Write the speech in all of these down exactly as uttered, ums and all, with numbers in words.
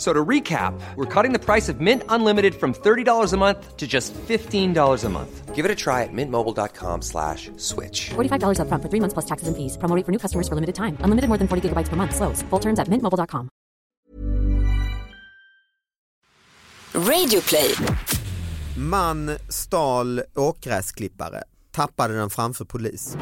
So to recap, we're cutting the price of Mint Unlimited from thirty dollars a month to just fifteen dollars a month. Give it a try at mint mobile dot com slash switch. forty-five dollars up front for three months plus taxes and fees. Promo rate for new customers for limited time. Unlimited more than forty gigabytes per month. Slows full terms at mint mobile dot com. Radioplay. Man stal åkgräsklippare. Tappade den framför polis.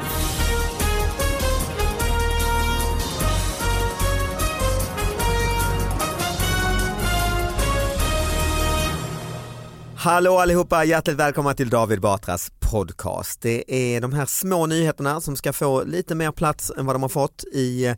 Hallå allihopa, hjärtligt välkomna till David Batras podcast. Det är de här små nyheterna som ska få lite mer plats än vad de har fått i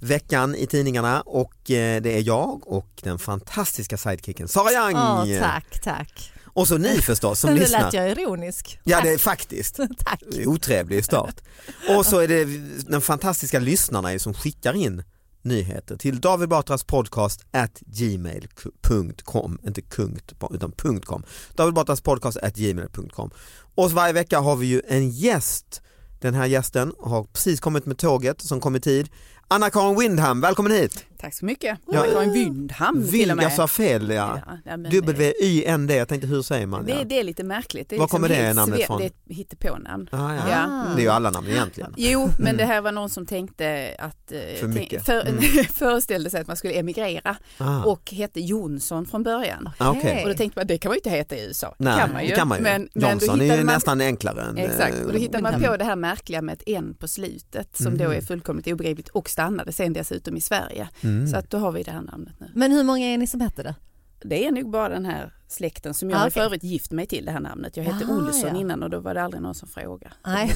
veckan i tidningarna, och det är jag och den fantastiska sidekicken Sara Yang. Åh, tack, tack. Och så ni förstås som lyssnar. Det lät jag ironisk. Ja, det är faktiskt. Tack. Otrevlig start. Och så är det den fantastiska lyssnarna som skickar in nyheter till David Batras podcast at gmail dot com, inte punkt, utan punkt .com. David Batras podcast at gmail dot com. Och varje vecka har vi ju en gäst. Den här gästen har precis kommit med tåget som kom i tid. Anna-Karin Wyndhamn, välkommen hit. Tack så mycket. Anna-Karin Wyndhamn till och med. Jag sa fel, ja. ja W Y N D, jag tänkte hur säger man? Ja. Det, det är lite märkligt. Det är var liksom kommer det namnet ifrån? Det är ett hittepånamn. Ah, ja. Ja. Mm. Det är ju alla namn egentligen. Jo, men mm. det här var någon som tänkte att för mycket. För, mm. föreställde sig att man skulle emigrera ah. och hette Jonsson från början. Okay. Och då tänkte man, det kan man ju inte heta i U S A. Nej, kan man ju. Det kan man ju. Men, Jonsson men är ju man, nästan enklare. Än, exakt, och då hittar man på det här märkliga med ett N på slutet som mm. då är fullkomligt obegripligt och stannade sen dessutom i Sverige. Mm. Så att då har vi det här namnet nu. Men hur många är ni som heter det? Det är nog bara den här släkten som jag ah, okay. för övrigt gift mig till det här namnet. Jag hette ah, Olsson ja. innan och då var det aldrig någon som frågade. Nej.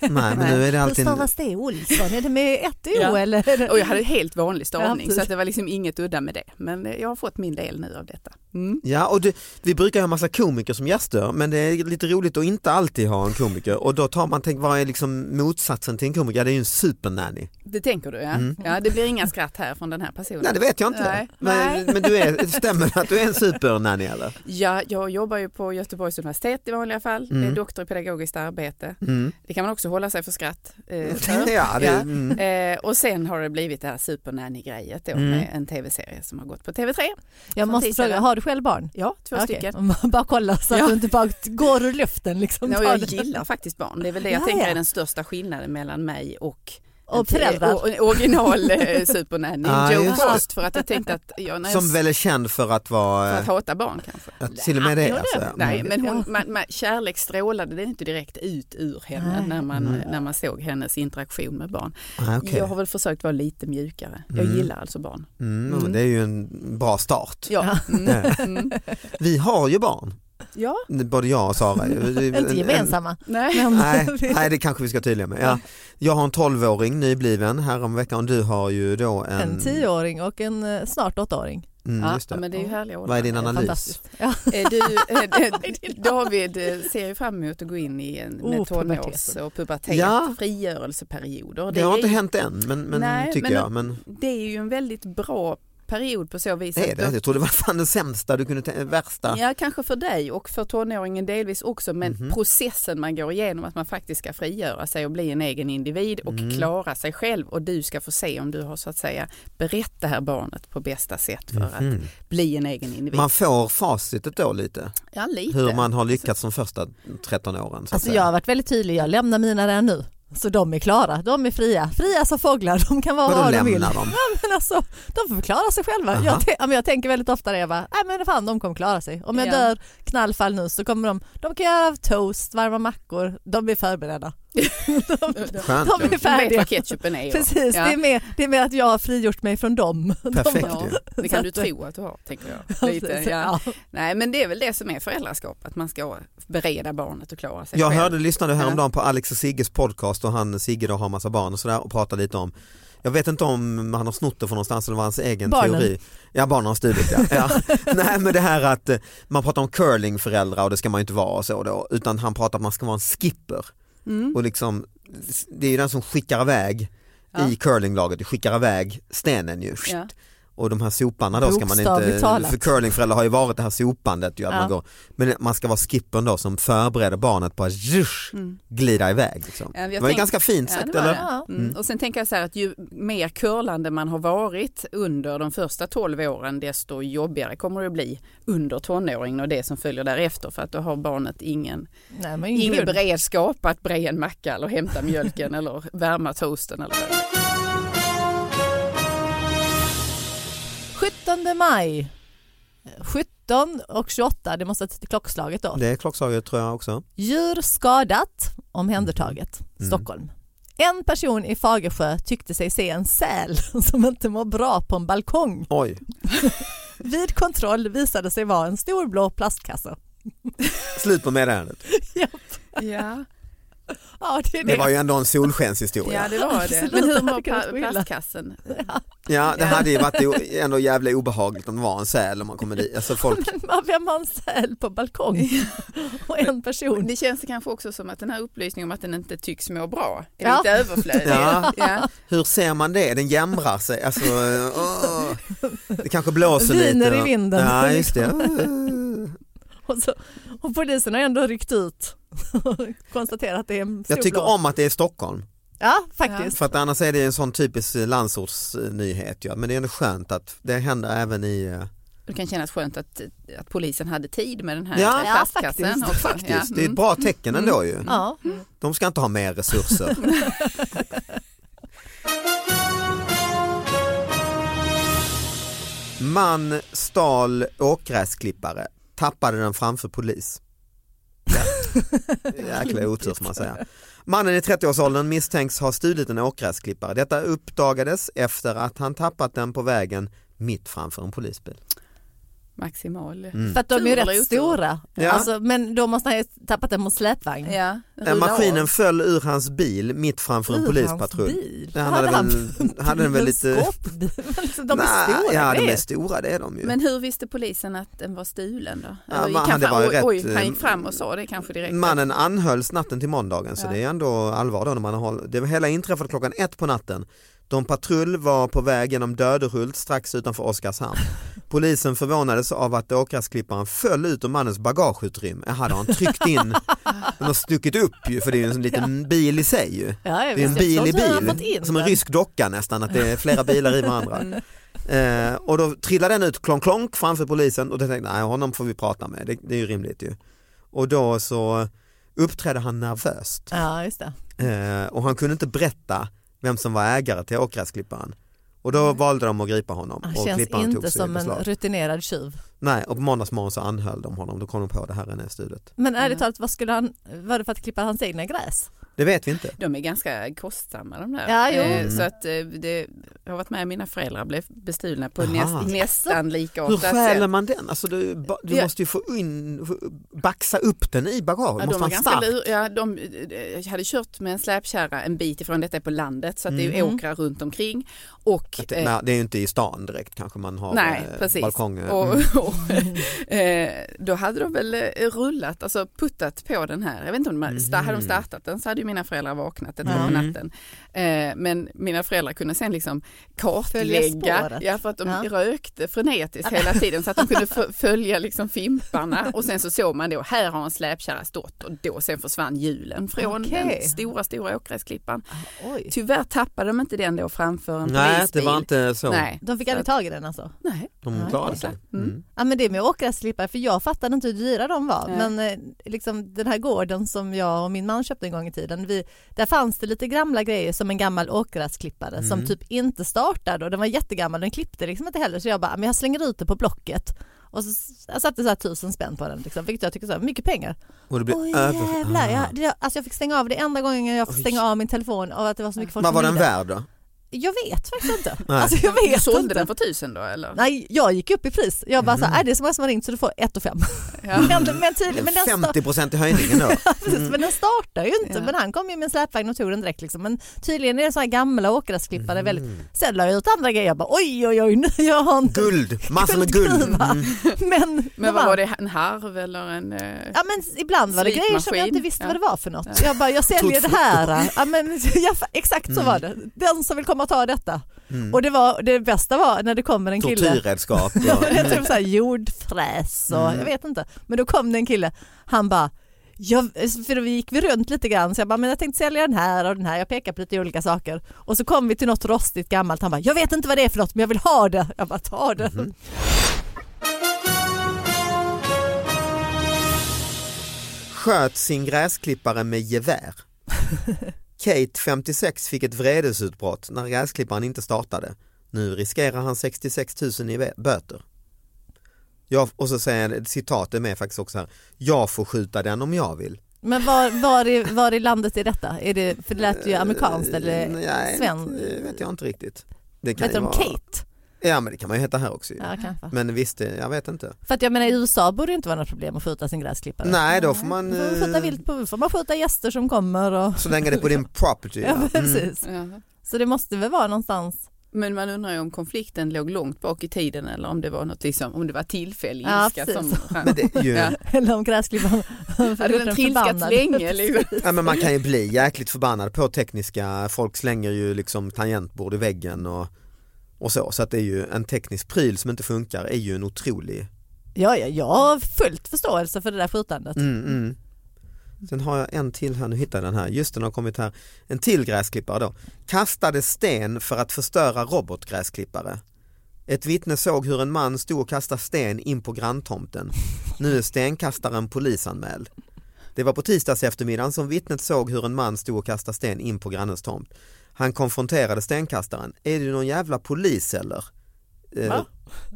Nej, men nu är det alltid... Hur stavas det Olsson? Är det med ett O ja. eller? Och jag hade helt vanlig stavning ja, så att det var liksom inget udda med det. Men jag har fått min del nu av detta. Mm. Ja, och det, vi brukar ha en massa komiker som gäster, men det är lite roligt att inte alltid ha en komiker. Och då tar man, tänk, vad är liksom motsatsen till en komiker? Ja, det är ju en supernanny. Det tänker du, ja. Mm. Ja, det blir inga skratt här från den här personen. Nej, det vet jag inte. Nej. Men, men du är, stämmer att du är en supernanny eller? Ja, jag jobbar ju på Göteborgs universitet i vanliga fall. Mm. Det är doktor i pedagogiskt arbete. Mm. Det kan man också hålla sig för skratt. Eh, för. ja, det, ja. Mm. Eh, och sen har det blivit det här supernanny-grejet då, mm. med en tv-serie som har gått på T V tre. Jag måste fråga, har du själv barn? Ja, två okay. stycken. Bara kolla så att ja. du inte bara går ur luften. Liksom. Ja, jag gillar faktiskt barn. Det är väl det jag ja, tänker ja. är den största skillnaden mellan mig och och föräldrar. Original supernanny ah, Joe Frost, för att jag tänkte att jag, när jag, som väl är känd för att vara för att hata barn kanske. Att till och med det alltså. Nej, men hon, man, man, kärlek strålade det inte direkt ut ur henne nej. när man mm. när man såg hennes interaktion med barn. Ah, okay. Jag har väl försökt vara lite mjukare. Jag mm. gillar alltså barn. Mm. Mm. Det är ju en bra start. Ja. Mm. Mm. Vi har ju barn. Ja. Både jag och Sara. Inte gemensamma. Nej. Nej, nej, det kanske vi ska tydliga med. Ja. Jag har en tolvåring, nybliven, här om veckan. Du har ju då en... En tioåring och en snart åttaåring. Mm, ja, det. Men det är ju härliga år. Vad är din analys? Ja. Du, David ser ju fram emot att gå in i en oh, tonårs och pubertet, ja. frigörelseperioder. Det, det har inte ju... hänt än, men, men nej, tycker men, jag. Men... Det är ju en väldigt bra period på så vis. Är det? Du... Jag tror det var fan den sämsta du kunde t- värsta. Ja, kanske för dig och för tonåringen delvis också, men mm-hmm. processen man går igenom att man faktiskt ska frigöra sig och bli en egen individ och mm. klara sig själv, och du ska få se om du har så att säga berett det här barnet på bästa sätt för mm-hmm. att bli en egen individ. Man får facitet då lite. Ja, lite. Hur man har lyckats de första tretton åren. Så alltså jag har varit väldigt tydlig, jag lämnar mina där nu. Så de är klara, de är fria. Fria som fåglar, de kan vara vad de vill. Dem. Ja, men alltså, de får klara sig själva. Jag, t- ja, men jag tänker väldigt ofta det, jag bara, nej men fan, de kommer klara sig. Om jag ja. dör knallfall nu så kommer de, de kan göra toast, varma mackor, de är förberedda. de, de är färdiga. Är precis, ja. det, är med, det är med att jag har frigjort mig från dem. Perfekt. De ja. Det kan du tro att du har, tänker jag. Lite, ja. Nej, men det är väl det som är föräldraskap, att man ska bereda barnet och klara sig. Jag själv. hörde, lyssnade häromdagen på Alex och Sigges podcast, och han, Sigge då, har massa barn och sådär, och pratade lite om, jag vet inte om han har snott det från någonstans eller var hans egen barnen. teori. Ja, barnen har stulit, ja. ja. Nej, men det här att man pratar om curlingföräldrar, och det ska man ju inte vara och så då, utan han pratar att man ska vara en skipper. Mm. Och liksom, det är ju den som skickar iväg ja. i curlinglaget, du skickar iväg stenen ju. Ja. Och de här soparna då ska man inte, för curlingföräldrar har ju varit det här sopandet ju, att ja. man går, men man ska vara skippen då som förbereder barnet på att zhush, mm. glida iväg liksom. Ja, det var tänk... ganska fint sagt, ja, det var, eller? Ja. Mm. Mm. Och sen tänker jag så här att ju mer curlande man har varit under de första tolv åren, desto jobbigare kommer det bli under tonåringen och det som följer därefter, för att då har barnet ingen, Nej, ingen, ingen beredskap att bre en macka eller hämta mjölken eller värma toasten eller det. sjuttonde maj sjutton och tjugoåtta, det måste ha t- klockslaget då. Det är klockslaget tror jag också. Djur skadat, omhändertaget, mm. Stockholm. En person i Fagersjö tyckte sig se en säl som inte mår bra på en balkong. Oj. Vid kontroll visade sig vara en stor blå plastkasse. Slut på med det här nu. Japp. Ja. Ja, det, det. det var ju ändå en solskenshistoria. Ja, det var det. Men hur mår plastkassen? Ja. ja, det hade ju varit ändå jävla obehagligt om det var en säl om man kommer dit. Alltså folk... Men vem har en säl på balkong? Och en person. Det känns kanske också som att den här upplysningen om att den inte tycks må bra är ja. lite överflödig. Ja. Ja. Hur ser man det? Den jämrar sig. Alltså, åh. Det kanske blåser Viner lite. Viner i vinden. Ja, just det. Och, så, och polisen har ändå ryckt ut och konstaterat att det är en stor Jag tycker blå. om att det är Stockholm. Ja, faktiskt. För att annars är det en sån typisk landsortsnyhet. Ja. Men det är ändå skönt att det händer även i... Det kan kännas skönt att, att polisen hade tid med den här ja, plastkassen. Ja, faktiskt. faktiskt. Ja. Mm. Det är ett bra tecken ändå ju. Mm. Ja. Mm. De ska inte ha mer resurser. Man stal åkgräsklippare. Tappade den framför polis. Jäkla otur får man säga. Mannen i trettioårsåldern misstänks ha stulit en åkgräsklippare. Detta uppdagades efter att han tappat den på vägen mitt framför en polisbil. Maximal. Mm. För att de är rätt stora. Ja. Alltså, men då måste han ju tappat den mot släpvagn. Ja. Maskinen av. föll ur hans bil mitt framför ur en polispatrull. Han hade, hade väl, hade den väl lite... alltså, de Nä, är stora. Ja, de är stora, det är de ju. Men hur visste polisen att den var stulen då? Ja, alltså, man, han, det var ju oj, rätt, oj, han gick fram och sa det kanske direkt. Mannen anhölls natten till måndagen, så ja. det är ändå allvar då. När man har, det var hela inträffat klockan ett på natten. De patrull var på väg genom Döderhult strax utanför Oskarshamn. Polisen förvånades av att åkgräsklipparen föll ut ur mannens bagageutrymme. Jag hade han tryckt in. Den har stuckit upp ju, för det är ju en sån liten bil i sig ju. Ja, det är en bil i bil. Som en rysk docka nästan, att det är flera bilar i varandra. eh, och då trillade den ut klonk klonk framför polisen, och då tänkte nej, honom får vi prata med. Det, det är ju rimligt ju. Och då så uppträdde han nervöst. Ja, just det. Eh, och han kunde inte berätta vem som var ägare till åkgräsklipparen. Och då mm. valde de att gripa honom. Han och känns inte som en rutinerad tjuv. Nej, och på måndagsmorgon så anhöll de honom. Då kom de på det här i studiet. Men är det talat, vad skulle han, var det för att klippa hans egna gräs? Det vet vi inte. De är ganska kostsamma de där. Ja, mm. Så att det, jag har varit med mina föräldrar blev bestulna på näst, nästan lika. Hur skäller man den? Alltså du, du ja. måste ju få in, baxa upp den i bagaget. Ja, de, måste ganska lur, ja, de hade kört med en släpkärra en bit ifrån, detta är på landet så att mm. det är åkrar runt omkring. Och, att, eh, nej, det är ju inte i stan direkt kanske man har nej, eh, balkonger. Och, mm. och, eh, då hade de väl rullat, alltså puttat på den här. Jag vet inte om de hade, mm. hade de startat den så hade mina föräldrar vaknat ett mm. på natten. Eh, men mina föräldrar kunde sen liksom kartlägga, ja, för att de ja. rökte frenetiskt hela tiden så att de kunde f- följa liksom fimparna, och sen så såg man då, här har en släpkärra stått, och då sen försvann hjulen från okay. den stora, stora åkgräsklippan. Ah, tyvärr tappade de inte den då framför en Nej, polisbil. Det var inte så. Nej. De fick aldrig tag i den alltså? Nej. De klarade sig. Mm. Mm. Ja, men det med åkgräsklippar, för jag fattade inte hur dyra de var. Nej. Men eh, liksom den här gården som jag och min man köpte en gång i tiden, vi, där fanns det lite gamla grejer som en gammal åkgräsklippare mm. som typ inte startade, och den var jättegammal, den klippte liksom inte heller, så jag bara, men jag slänger ut det på Blocket. Och så jag satte så här tusen spänn på den liksom, vilket jag tycker så här, mycket pengar. Och det blev oh, jävlar, jag, det, alltså jag fick stänga av det enda gången jag fick stänga av min telefon av att det var så mycket folk. Vad var den värd då? Jag vet faktiskt inte. Alltså, jag vet du sålde inte. Den för tusen då? Eller? Nej, jag gick upp i pris. Jag bara mm. så här, är det så många som har ringt så du får ett och fem. Ja. Men, men tydlig, men femtio procent i höjningen då. Precis, men den startar ju inte. Ja. Men han kom ju med en släpvagn och tog den direkt. Liksom. Men tydligen är det så här gamla åkgräsklippare. Mm. Väldigt... Sen la jag ut andra grejer. Jag bara, oj, oj, oj. Nu, jag har inte... Guld, massor med guld. Mm. Men, men vad var det? En harv eller en eh, ja, men ibland var det grejer som jag inte visste ja. vad det var för något. Jag bara, jag säljer det här. Ja, men, jag, exakt så var det. Den som vill komma att ta detta. Mm. Och det, var, det bästa var när det kommer en kille. Tortyrredskap. Ja, det är typ så här jordfräs och mm. jag vet inte. Men då kom det en kille. Han bara, jag, för då gick vi runt lite grann. Så jag bara, men jag tänkte sälja den här och den här. Jag pekar på lite olika saker. Och så kom vi till något rostigt gammalt. Han bara, jag vet inte vad det är för något men jag vill ha det. Jag bara, ta det. Mm. Sköt sin gräsklippare med gevär. Kate, femtiosex, fick ett vredesutbrott när gräsklipparen inte startade. Nu riskerar han sextiosex tusen i böter. Jag, och så säger jag, citatet med faktiskt också här. Jag får skjuta den om jag vill. Men var, var, i, var i landet är detta? Är det, för det lät ju amerikanskt eller svenskt. Nej, vet jag inte riktigt. Det kan vet du om vara... Kate? Ja, men det kan man ju heta här också. Ja, men visst, jag vet inte. För att jag menar, i U S A borde det inte vara något problem att skjuta sin gräsklippare. Nej, då får man... man får skjuta vilt på, får man skjuta gäster som kommer. Och... Så länge det är på din property. Ja, ja precis. Mm. Så det måste väl vara någonstans... Men man undrar ju om konflikten låg långt bak i tiden eller om det var något liksom, om det var tillfällig ilska. Ja, som, men det, ju. Ja. Eller om gräsklipparen hade den trilskat länge. Ja, men man kan ju bli jäkligt förbannad på tekniska. Folk slänger ju liksom tangentbord i väggen och... Och så, så att det är ju en teknisk pryl som inte funkar är ju en otrolig... Ja, ja, jag har fullt förståelse för det där skjutandet. Mm, mm. Sen har jag en till här, nu hittar jag den här. Just den har kommit här. En till gräsklippare då. Kastade sten för att förstöra robotgräsklippare. Ett vittne såg hur en man stod och kastade sten in på granntomten. Nu är stenkastaren polisanmäld. Det var på tisdags eftermiddagen som vittnet såg hur en man stod och kastade sten in på grannens tomt. Han konfronterade stenkastaren. Är det någon jävla polis eller? Eh,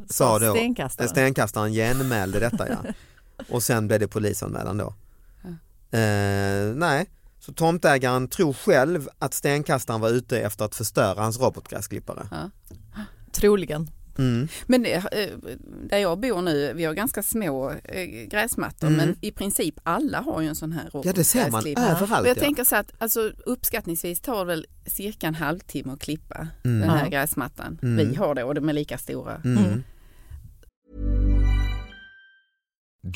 sa då. Stenkastaren. Stenkastaren genmälde detta, ja. Och sen blev det polisanmälan då. Eh, nej, så tomtägaren tror själv att stenkastaren var ute efter att förstöra hans robotgräsklippare. Ja. Troligen. Mm. Men där jag bor nu, vi har ganska små gräsmattor mm. men i princip alla har ju en sån här robotgräsklippare. Ja, det ser man överallt. Jag ja. tänker så att alltså, uppskattningsvis tar väl cirka en halvtimme att klippa mm. den här ja. gräsmattan. Mm. Vi har det och de är lika stora. Mm. Mm.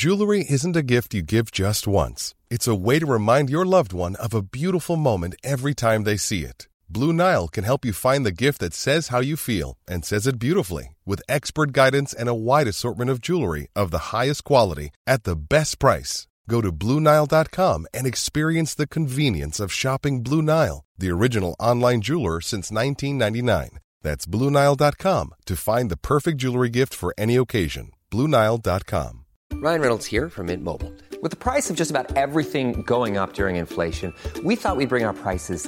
Jewelry isn't a gift you give just once. It's a way to remind your loved one of a beautiful moment every time they see it. Blue Nile can help you find the gift that says how you feel and says it beautifully with expert guidance and a wide assortment of jewelry of the highest quality at the best price. Go to Blue Nile dot com and experience the convenience of shopping Blue Nile, the original online jeweler since nineteen ninety-nine. That's Blue Nile dot com to find the perfect jewelry gift for any occasion. Blue Nile dot com. Ryan Reynolds here from Mint Mobile. With the price of just about everything going up during inflation, we thought we'd bring our prices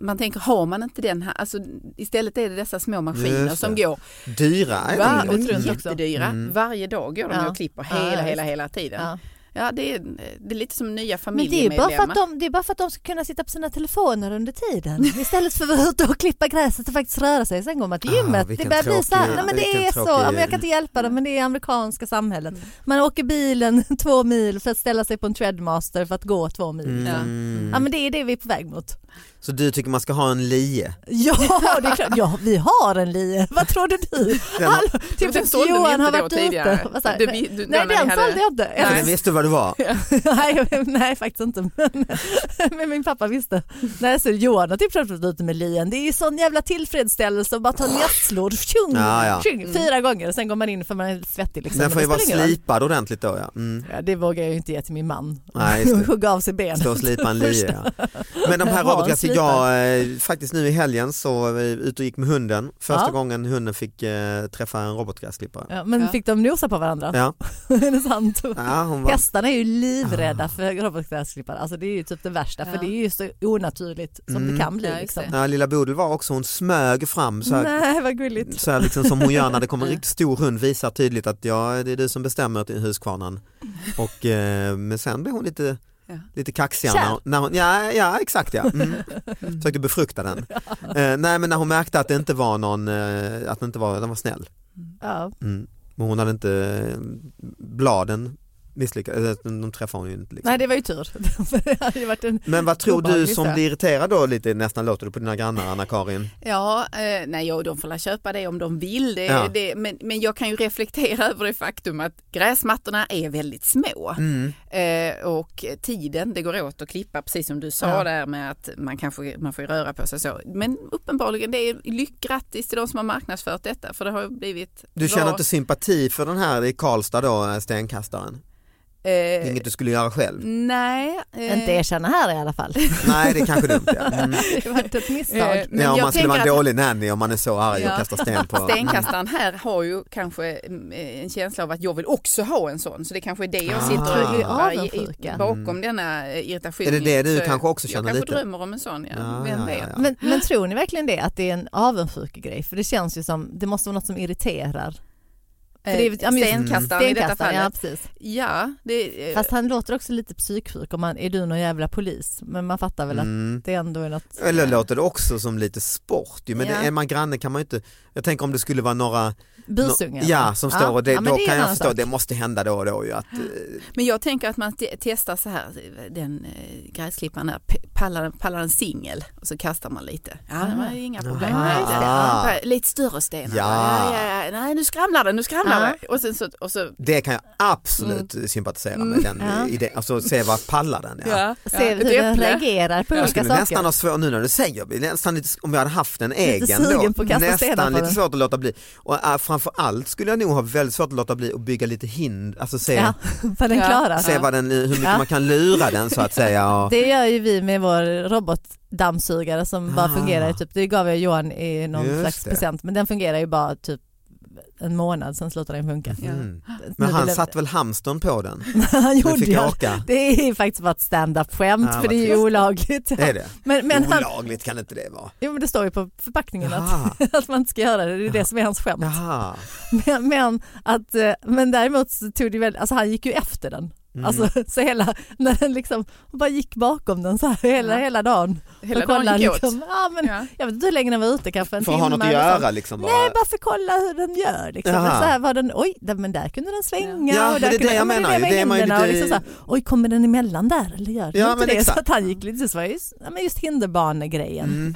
Man tänker, har man inte den här, alltså, istället är det dessa små maskiner som går dyra, var, jättedyra. Mm. Varje dag går de ja. och klipper hela, ja, hela, hela tiden. Ja. Ja, det är, det är lite som nya familjemedlemmar. Men det är, bara för att de, det är bara för att de ska kunna sitta på sina telefoner under tiden. Istället för att vara ute och klippa gräset och faktiskt röra sig. Sen går man till gymmet. Ah, det börjar bli så. Nej, men det är så. Ja, men jag kan inte hjälpa dem, men det är amerikanska samhället. Man åker bilen två mil för att ställa sig på en treadmaster för att gå två mil. Mm. Ja. Ja, men det är det vi är på väg mot. Så du tycker man ska ha en lie? Ja, det är klart. Ja, vi har en lie. Vad trodde du? All, typ den sålde Johan inte har varit tidigare. Ute. Du, du, du, nej, den sålde jag inte. Nej, visste du vad det var? nej, nej, faktiskt inte. Men min pappa visste. Nej, så Johan har typ pratat ute med lien. Det är ju sån jävla tillfredsställelse att bara ta nässlor. Tjung, ja, ja. Tjung, mm. Fyra gånger. Sen går man in för man är svettig. Liksom. Den får ju vara slipad ordentligt då. Ja. Mm. Ja, det vågar jag ju inte ge till min man. Hon hugga av sig benet. Stå och slipa en lie. Ja. Men de här robotgräs. Jag eh, faktiskt nu i helgen så eh, ut och gick med hunden. Första ja. gången hunden fick eh, träffa en robotgräsklippare. Ja, men ja. fick de nosa på varandra? Ja. Är det sant? Ja, hon var... Hästarna är ju livrädda ah. för robotgräsklippare. Alltså det är ju typ det värsta ja. för det är ju så onaturligt som mm. det kan bli. Liksom. Ja, lilla Bodil var också, hon smög fram så här, nej, vad gulligt. Så här liksom, som hon gör när det kommer en riktigt stor hund, visar tydligt att ja, det är du som bestämmer i huskvarnan. Och, eh, men sen blev hon lite... Ja. Lite kaxig när hon, ja, ja, exakt ja. Mm. Försökte befrukta den. Eh, nej, men när hon märkte att det inte var någon eh, att den inte var den var snäll. Ja. Mm. Men hon hade inte bladen misslyckades, de träffade hon ju inte liksom. Nej, det var ju tur. Det hade ju varit en. Men vad tror du som blir irriterad då lite nästan låter du på dina grannar, Anna-Karin? Ja, eh, nej, och de får la köpa det om de vill det, ja. det men, men jag kan ju reflektera över det faktum att gräsmattorna är väldigt små. Mm. Eh, och tiden det går åt att klippa, precis som du sa ja. där med att man kanske man får röra på sig så. Men uppenbarligen det är lyckrattis till de som har marknadsfört detta, för det har blivit. Du känner var... inte sympati för den här i Karlstad då, stenkastaren? Eh, Inget du skulle göra själv? Nej. Eh, inte erkänna här i alla fall. Nej, det är kanske dumt. Ja. Mm. Det var inte ett misstag. Eh, men ja, om man skulle vara en dålig nanny om man är så arg ja. och kastar sten på. Stenkastaren här har ju kanske en känsla av att jag vill också ha en sån. Så det kanske är det jag sitter ah. och ja, i, i, bakom mm. denna irritation. Är det det du så kanske också känner lite? Jag kanske lite? drömmer om en sån. Ja. Ja, Vem ja, ja, ja. Men, men tror ni verkligen det? Att det är en avundsjuk grej? För det känns ju som, det måste vara något som irriterar. Stenkastaren i detta fallet. Ja, ja, det, fast han låter också lite psyksjuk om man är du någon jävla polis. Men man fattar väl mm. att det ändå är något. Eller ja. låter det också som lite sport. Men ja. det, är man granne kan man ju inte. Jag tänker om det skulle vara några busungar. No, ja, som ja. står och det, ja, då det kan jag förstå. Det måste hända då och då. Ju att, ja. Men jag tänker att man te- testar så här. Den äh, gräsklipparen där pallar, pallar en singel och så kastar man lite. Ja, mm. det var ju inga problem. Ah. Ah. Lite större stenar. Ja. Ja, ja, nej, nu skramlar den, nu skramlar den. Ja. Och sen så, och så. Det kan jag absolut mm. sympatisera med den mm. idén. Alltså se vad pallar den. Ja. Ja. Se hur den reagerar på olika saker. Nästan har svårt nu när du säger det. Nästan lite, om jag hade haft en egen då. Nästan lite svårt att låta bli. Och äh, framförallt skulle jag nog ha väldigt svårt att låta bli och bygga lite hinder. Alltså se, ja. den klarar. se vad den, hur mycket ja. man kan lura den så att säga. Och... Det gör ju vi med vår robot. Dammsugare som ah. bara fungerar typ. Det gav jag Johan i någon Just slags det. present. Men den fungerar ju bara typ en månad, sen slutar den funka. Mm. Men han satt väl hamstern på den? Han gjorde det. Det är faktiskt bara ett stand-up-skämt ja, för det är ju olagligt. Ja. Är det? Men, men olagligt han... kan inte det vara? Jo, men det står ju på förpackningen att, att man inte ska göra det. Det är det som är hans skämt. Men, men, att, men däremot så tog det väl... Alltså han gick ju efter den. Mm. Alltså så hela, när den liksom bara gick bakom den så här hela, ja. hela dagen. Hela dagen gick liksom, ja, men ja. Jag vet inte hur länge den var ute, kanske en timme. För att ha något att göra liksom. Bara... Nej, bara för att kolla hur den gör liksom. Så här var den, oj, där, men där kunde den svänga. Ja, och där det är det jag menar. Det, det, det är man ju lite... liksom så här, oj, kommer den emellan där? Eller gör den ja, inte men det? Exakt. Så att han gick lite så här, just, ja, men just hinderbanegrejen. Mm.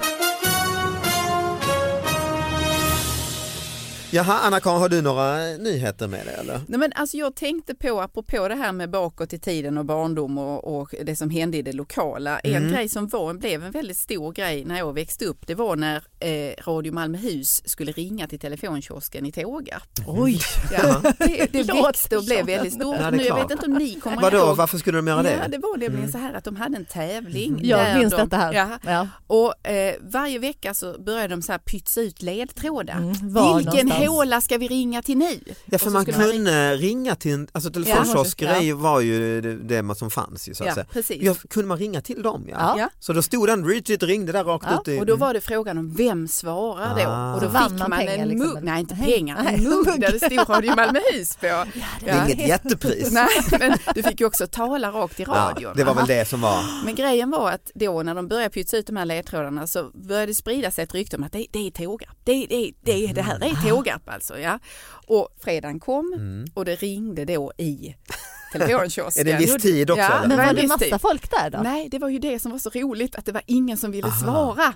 Jaha, Anna-Karin, har du några nyheter med dig eller? Nej, men alltså jag tänkte på, apropå det här med bakåt i tiden och barndom och, och det som hände i det lokala. Mm. En grej som var, blev en väldigt stor grej när jag växte upp, det var när eh, Radio Malmöhus skulle ringa till telefonkiosken i Tågarp. Mm. Oj! Ja, det det växte och blev väldigt stort. Ja, nu, jag vet inte om ni kommer ihåg. Vadå, varför skulle de göra det? Ja, det var nämligen mm. så här att de hade en tävling. Mm. Jag minns de, detta här. Ja, ja. Och eh, varje vecka så började de så här pytsa ut ledtrådar. Mm. Vilken Carola ska vi ringa till nu? Ja, för man kunde man... ringa till en, alltså telefonkioskgrej ja. var ju det, det som fanns ju, så att ja, säga. Ja, kunde man ringa till dem? Ja. ja. Så då stod den Richard ringde där rakt ja. ut. I, och då var det frågan om vem svarar då? Ah. Och då vann man, man pengar, en mugg. Liksom. Nej, inte pengar. En mugg där det stod Radio Malmöhus på. Ja, det är ja. inget jättepris. Nej, men du fick ju också tala rakt i radion. Ja, det var väl det som var. Men grejen var att då när de började pytsa ut de här ledtrådarna så började det sprida sig ett rykte om att det, det är Tågarp. Det, det, det, det här det är Tågarp alltså. Ja. Och fredagen kom mm. och det ringde då i telefonkiosken. Är det en viss tid också? Ja, men var det massa folk där då? Nej, det var ju det som var så roligt att det var ingen som ville Aha. svara.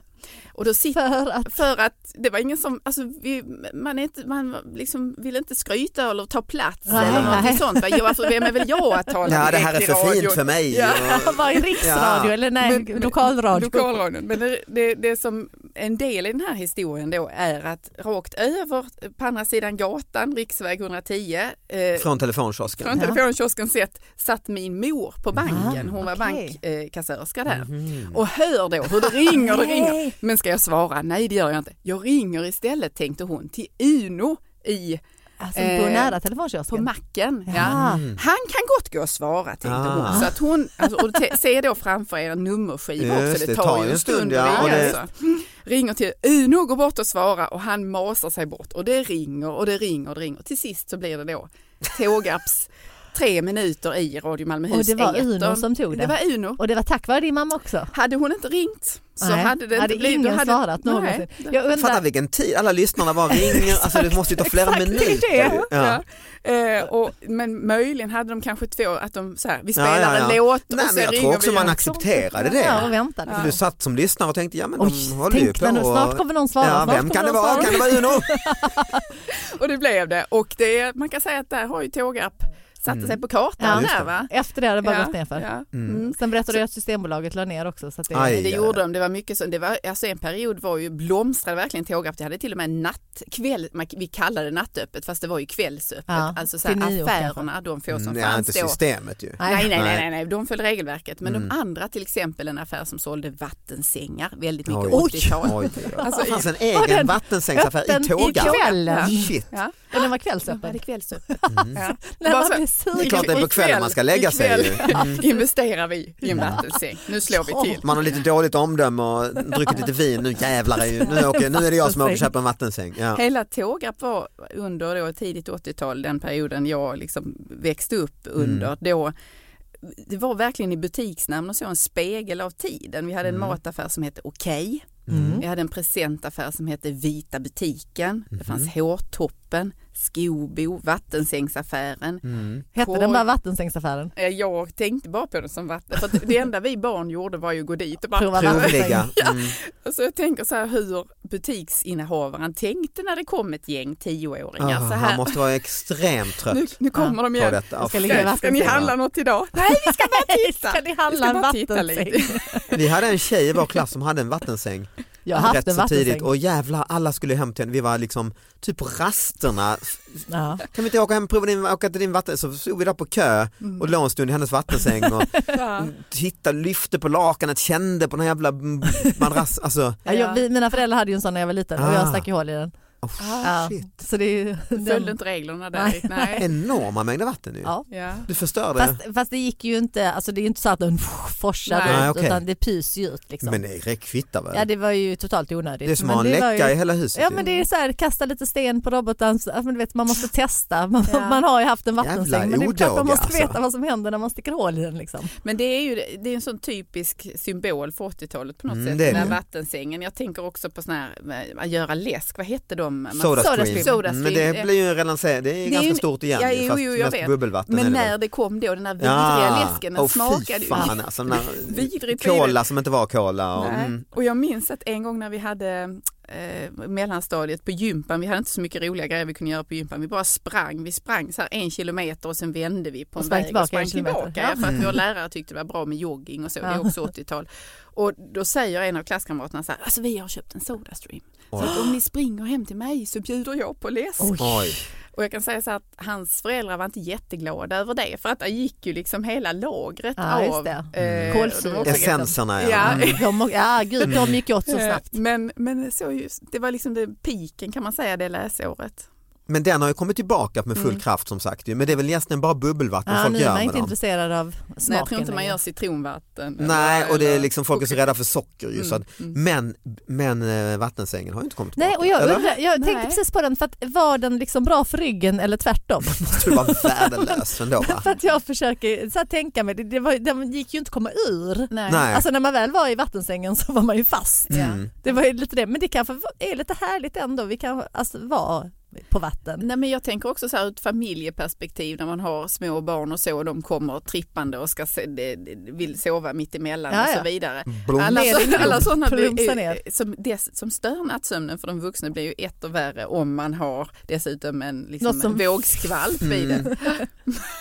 Och då sitter, för, att... för att det var ingen som, alltså, vi, man, är inte, man liksom ville inte skryta eller ta plats nej, eller något nej. sånt. Jag, alltså, vem är väl jag att tala ja, direkt det här är för fint för mig. Ja. Ja. Var i riksradio ja. eller nej, men, lokalradio. lokalradio. Men det, det, det som en del i den här historien då är att rakt över på andra sidan gatan, riksväg etthundratio. Eh, från telefonkiosken. Från telefonkiosken sett, satt min mor på banken. Hon var okay. bankkassörska där. Mm. Och hör då hur det ringer och det ringer. Men ska jag svara? Nej, det gör jag inte. Jag ringer istället, tänkte hon, till Uno i... Alltså eh, på nära telefonkiosken. På macken, ja. ja. Mm. Han kan gott gå och svara, tänkte ah. hon. Så att hon, alltså, och te, ser då framför er nummerskiva också. Det, det tar ju en stund. stund ja, och det... alltså. Ringer till Uno, går bort och svarar och han masar sig bort. Och det ringer och det ringer och det ringer. Till sist så blir det då Tågarps... tre minuter i Radio Malmöhus. Och det var Uno som tog det. Det var Uno. Och det var tack vare din mamma också. Hade hon inte ringt så nej. hade det inte hade blivit. Ingen hade... svarat någonsin. Jag undrar... Fattar vilken tid. Alla lyssnarna bara ringer. Alltså det måste ju ta flera exakt, minuter. Det det. Ja. Ja. Uh, och, men möjligen hade de kanske två att de så här, vi spelar ja, ja, ja. en låt nej, och så ringer vi. Jag tror också man accepterade det. Ja, och väntade. För du satt som lyssnare och tänkte ja men de Oj, håller ju på. Och... Snart kommer någon svara. Ja, vem kan det vara? Kan det vara Uno? Och det blev det. Och det, man kan säga att där har ju Tågarp satte mm. sig på kartan ja, där va? Efter det hade det bara ja, gått ner för. Ja. Mm. Mm. Sen berättade du att Systembolaget la ner också. Så att det, Aj, det gjorde de. Det var mycket så, det var, alltså en period var ju blomstrade verkligen Tågarp. Det hade till och med en natt, kväll, vi kallade det nattöppet fast det var ju kvällsöppet. Ja, alltså så här, affärerna, de få som nej, fanns inte då. Systemet ju. Nej, nej, nej, nej, nej. De följde regelverket. Men mm. de andra, till exempel en affär som sålde vattensängar. Väldigt mycket åttiotal. Alltså, det fanns en egen den, vattensängsaffär öppen, i Tågarp. I kvällen. Shit. Ja. Och den var kvällsöppet. Det kvällsöppet. Det är klart det är på kvällen man ska lägga sig. Mm. Investerar vi i en vattensäng. Nu slår vi till. Man har lite dåligt omdöme och druckit lite vin. Nu jävlar jag ju. Nu, åker, nu är det jag som åker och köper en vattensäng. Ja. Hela Tågarp var under då, tidigt åttiotal, den perioden jag liksom växte upp under. Mm. Då, det var verkligen i butiksnamn och så en spegel av tiden. Vi hade en mm. mataffär som hette Okej. Mm. Vi hade en presentaffär som hette Vita butiken. Mm. Det fanns Hårtoppen, Skobo, Vattensängsaffären. Mm. Hette Kor... den bara Vattensängsaffären? Jag tänkte bara på den som vatten. För det enda vi barn gjorde var ju gå dit och bara... Troliga. Ja. Mm. Så jag tänker så här hur butiksinnehavaren tänkte när det kom ett gäng tioåringar. Oh, så här. Han måste vara extremt trött. Nu, nu kommer ah, de igen. Detta. Ska, ska, ska ni handla något idag? Nej, vi ska bara titta. Ska ni handla en vattensäng? Vi hade en tjej i vår klass som hade en vattensäng. Jag har haft en vattensäng. Och jävlar, alla skulle hem till en. Vi var liksom typ på rasterna. Ja. Kan vi inte åka hem och prova din, åka till din vattensäng? Så stod vi där på kö och låg en stund i hennes vattensäng. Och ja. tittade, lyfte på lakanet, kände på den jävla madrass. Alltså. Ja, jag, vi, mina föräldrar hade ju en sån när jag var liten och jag stack i hål i den. Oh, ja. Shit. Så det följde inte reglerna där. Nej. Nej. Enorma mängder vatten nu. Ja. Du förstörde. Fast, fast det gick ju inte, alltså det är inte så att den forsade Nej. ut Nej, okay. utan det pyser ju ut liksom. Men det räckvittar väl? Ja, det var ju totalt onödigt. Det är som men en läcka ju... i hela huset. Ja, ju. Men det är så här kasta lite sten på roboten, man vet man måste testa. Man, ja. man har ju haft en vattensäng men det är man måste veta alltså. vad som händer när man sticker hål i den liksom. Men det är ju det är en sån typisk symbol för åttiotalet på något mm, sätt den här vattensängen. Jag tänker också på sån här att göra läsk. Vad heter det? De, soda stream. Soda stream. Men det blir ju redan så det är, det är ganska ju, stort igen ja, ju, fast jo, jag vet. bubbelvatten. Men när det, det kom då den här vidriga ja. läsken den oh, smakade fan, ju alltså, den vidrigt kola som inte var kola och, mm. och jag minns att en gång när vi hade eh, mellanstadiet på gympan, vi hade inte så mycket roliga grejer vi kunde göra på gympan, vi bara sprang, vi sprang så här en kilometer och sen vände vi på en väg och sprang tillbaka ja. för att mm. vår lärare tyckte det var bra med jogging och så, ja. det är också åttiotal. Och då säger en av klasskamraterna så här, alltså vi har köpt en soda stream. Så att om ni springer hem till mig så bjuder jag på läsk. Oj. Och jag kan säga så att hans föräldrar var inte jätteglada över det. För att det gick ju liksom hela lagret ja, av mm. kolsyra. Essenserna. Ja, mm. de, ja gud, mm. de gick åt så snabbt. Men, men så just, det var liksom det, piken kan man säga det läsåret. Men den har ju kommit tillbaka med full mm. kraft som sagt. Men det är väl egentligen bara bubbelvatten ja, folk nu gör man med inte dem. Intresserad av smaken. Nej, jag tror inte man gör citronvatten. Nej, eller, och det är liksom folk är så rädda för socker. Ju, mm, så att, men, men vattensängen har ju inte kommit tillbaka. Nej, och jag, undrar, jag tänkte Nej. precis på den. För att var den liksom bra för ryggen eller tvärtom? Det måste vara värdelös ändå. Va? För att jag försöker så här, tänka mig. Det, det var, den gick ju inte att komma ur. Nej. Alltså när man väl var i vattensängen så var man ju fast. Mm. Det var ju lite det. Men det kanske är lite härligt ändå. Vi kan alltså vara... på vatten. Nej, men jag tänker också så här ut familjeperspektiv när man har små barn och så och de kommer trippande och ska se, de, de vill sova mitt emellan ja, och så vidare. Blom. Alla, så, alla sådana blir, som, dess, som stör nattsömnen för de vuxna blir ju ett och värre om man har dessutom en, liksom som... en vågskvalp mm. i den.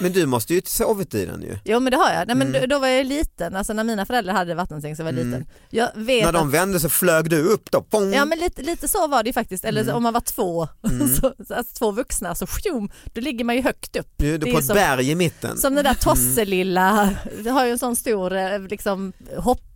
Men du måste ju inte sovit i den ju. Jo, men det har jag. Nej, men mm. då var jag liten. Alltså när mina föräldrar hade vattensäng så var jag mm. liten. Jag vet när de att... vände så flög du upp då. Pong. Ja, men lite, lite så var det ju faktiskt. Eller mm. om man var två mm. så alltså, två vuxna, så fjum, då ligger man ju högt upp. Du, du är på ett som, berg i mitten. Som den där tosselilla, det har ju en sån stor liksom, hoppgrej.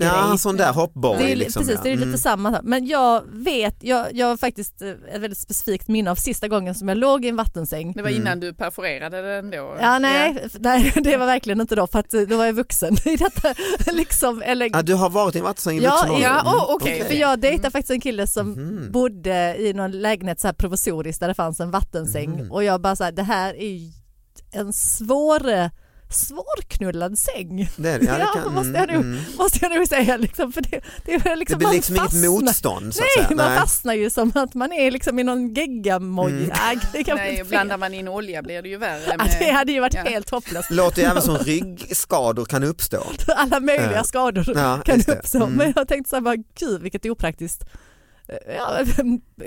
Ja, sån där hoppborg. Det är, liksom, precis, ja. det är lite mm. samma. Men jag vet, jag, jag har faktiskt ett väldigt specifikt minne av sista gången som jag låg i en vattensäng. Det var innan mm. du perforerade den då? Ja, nej, ja. nej, det var verkligen inte då, för att då var jag vuxen. I detta, liksom, eller... ja, du har varit i en vattensäng i vuxen ålder? Ja, ja oh, okej. Okay. Okay. För jag dejtade mm. faktiskt en kille som mm. bodde i någon lägenhet så här provisoriskt där det fanns en vattensäng. Mm. Och jag bara så här, det här är ju en svår... svårknullad säng. Det är, ja, det kan, ja, måste jag nu mm. måste jag nu säga liksom, för det, det är liksom det blir liksom inget motstånd så att Nej, säga. man Nej. fastnar ju som att man är liksom i någon geggamoja. Mm. Nej, blandar man in olja blir det ju värre. Med... Ja, det hade ju varit ja. helt hopplöst. Låter ju även som ryggskador kan uppstå. Alla möjliga ja. skador ja, kan uppstå. Mm. Men jag tänkte så här, bara, gud, vilket är opraktiskt. Ja,